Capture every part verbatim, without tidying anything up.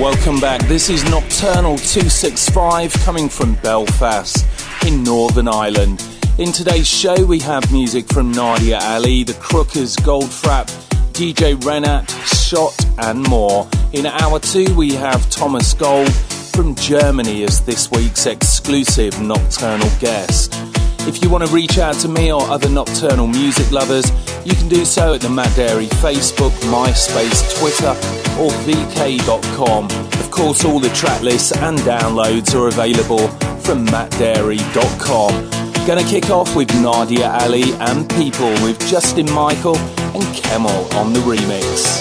welcome back. This is Nocturnal two six five coming from Belfast in Northern Ireland. In today's show we have music from Nadia Ali, The Crookers, Goldfrapp, D J Renat, Shot and more. In hour two we have Thomas Gold from Germany as this week's exclusive Nocturnal guest. If you want to reach out to me or other Nocturnal music lovers, you can do so at the Matt Darey Facebook, MySpace, Twitter or v k dot com. Of course, all the track lists and downloads are available from matt darey dot com. Gonna kick off with Nadia Ali and People with Justin Michael and Kemal on the remix.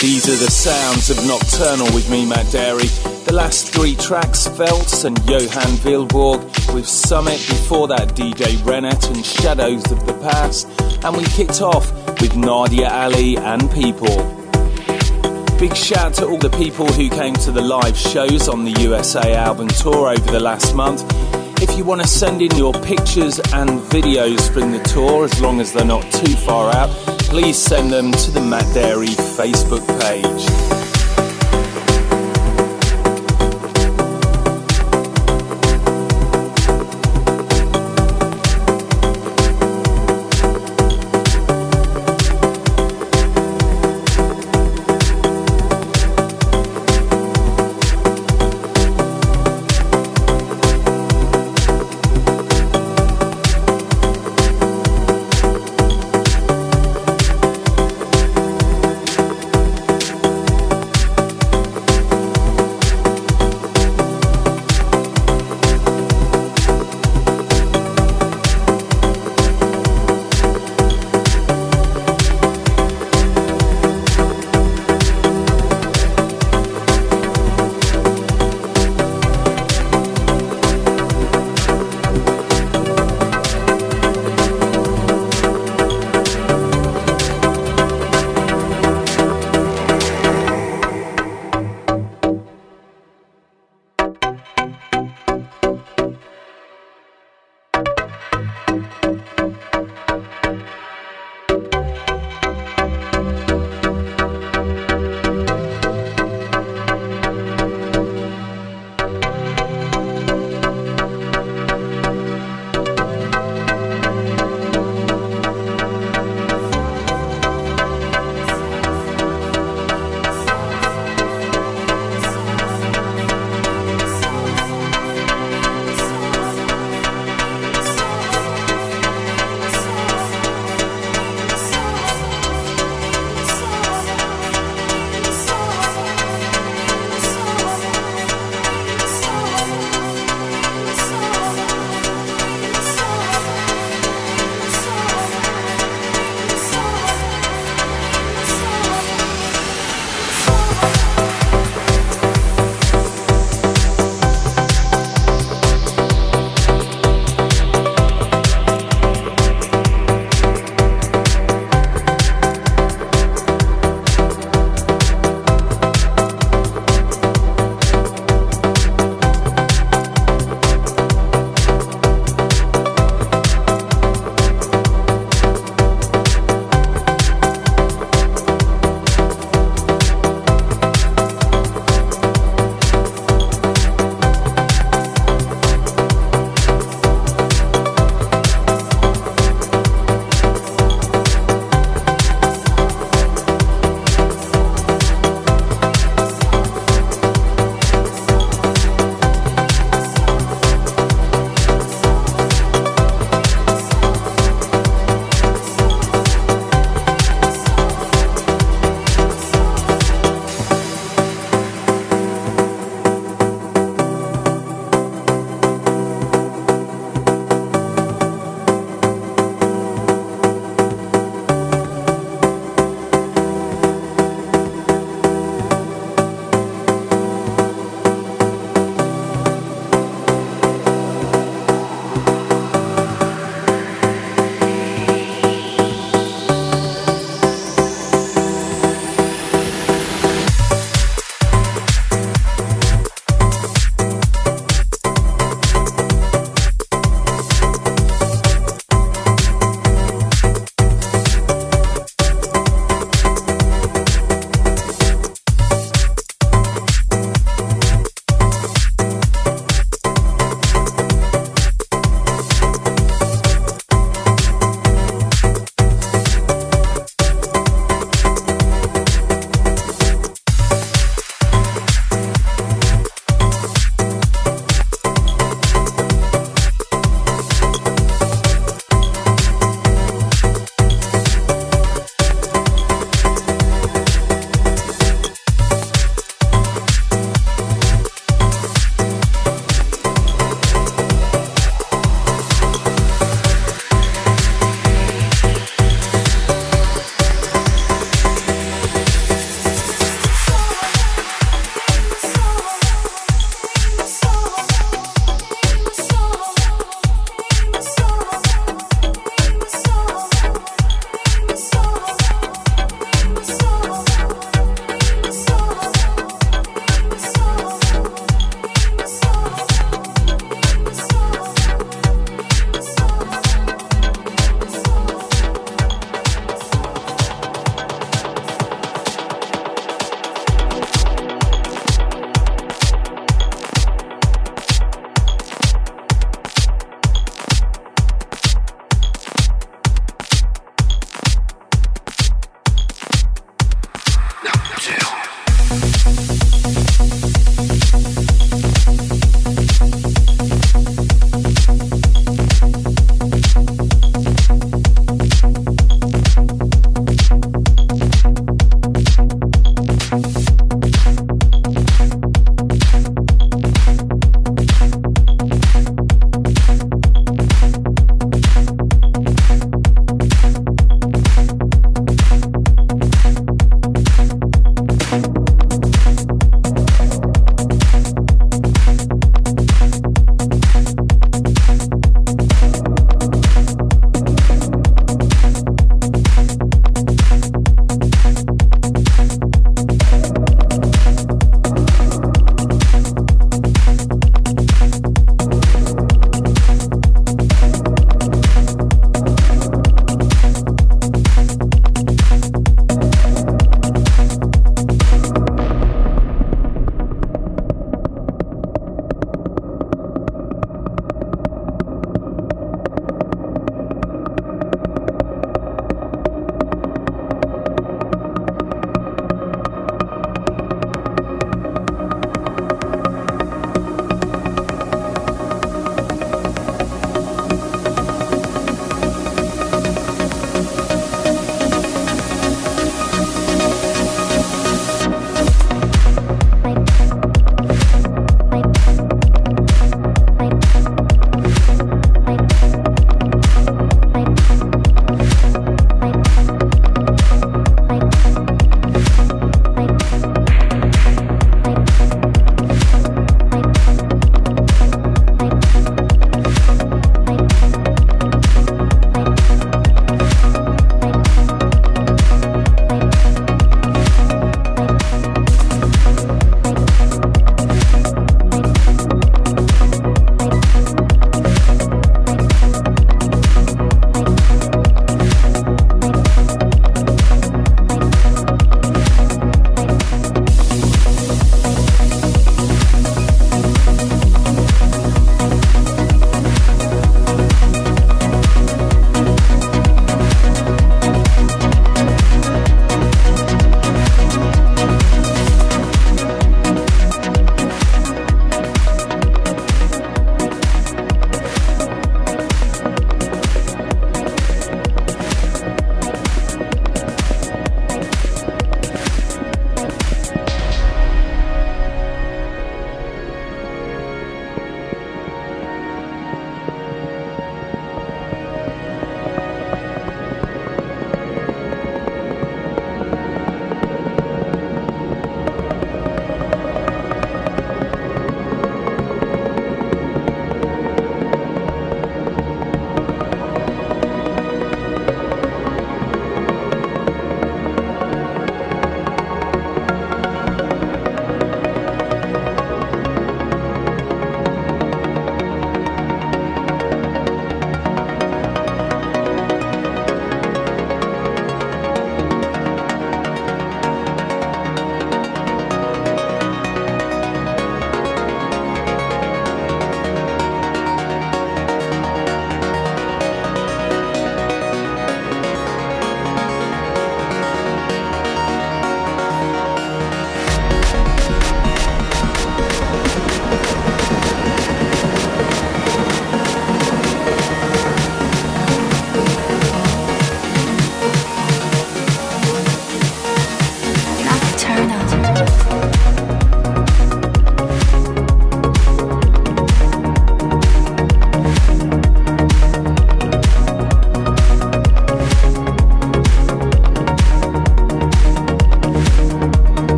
These are the sounds of Nocturnal with me, Matt Darey. The last three tracks, Feltz and Johan Vilborg, with Summit, before that D J Renat and Shadows of the Past, and we kicked off with Nadia Ali and People. Big shout to all the people who came to the live shows on the U S A album tour over the last month. If you want to send in your pictures and videos from the tour, as long as they're not too far out, please send them to the Matt Darey Facebook page.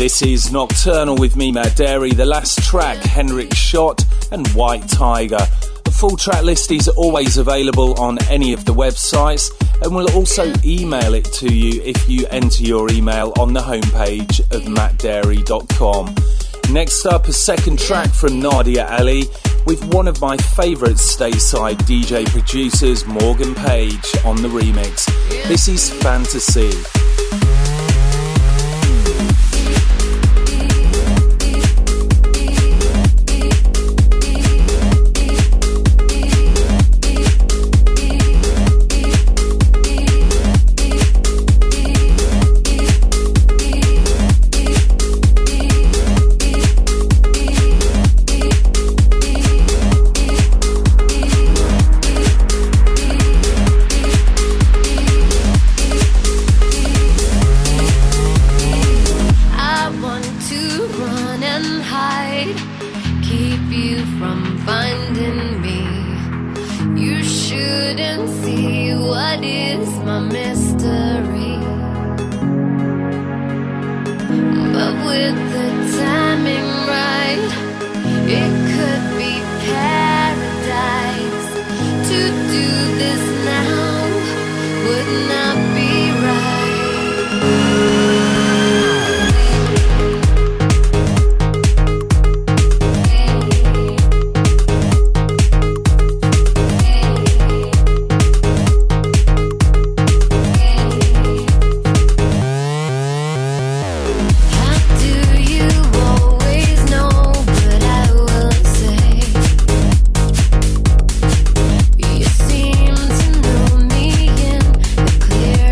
This is Nocturnal with me, Matt Darey. The last track, Henrik Shot and White Tiger. The full track list is always available on any of the websites, and we'll also email it to you if you enter your email on the homepage of matt darey dot com. Next up, a second track from Nadia Ali with one of my favourite stateside D J producers, Morgan Page, on the remix. This is Fantasy. Clear.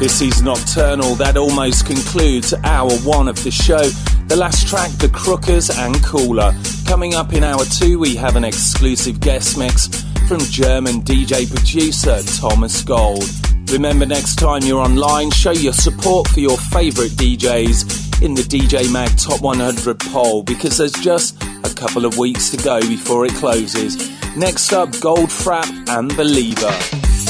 This is Nocturnal. That almost concludes hour one of the show. The last track, The Crookers and Cooler. Coming up in hour two, we have an exclusive guest mix from German D J producer Thomas Gold. Remember, next time you're online, show your support for your favourite D Js in the D J Mag Top one hundred poll, because there's just a couple of weeks to go before it closes. Next up, Goldfrapp and Believer.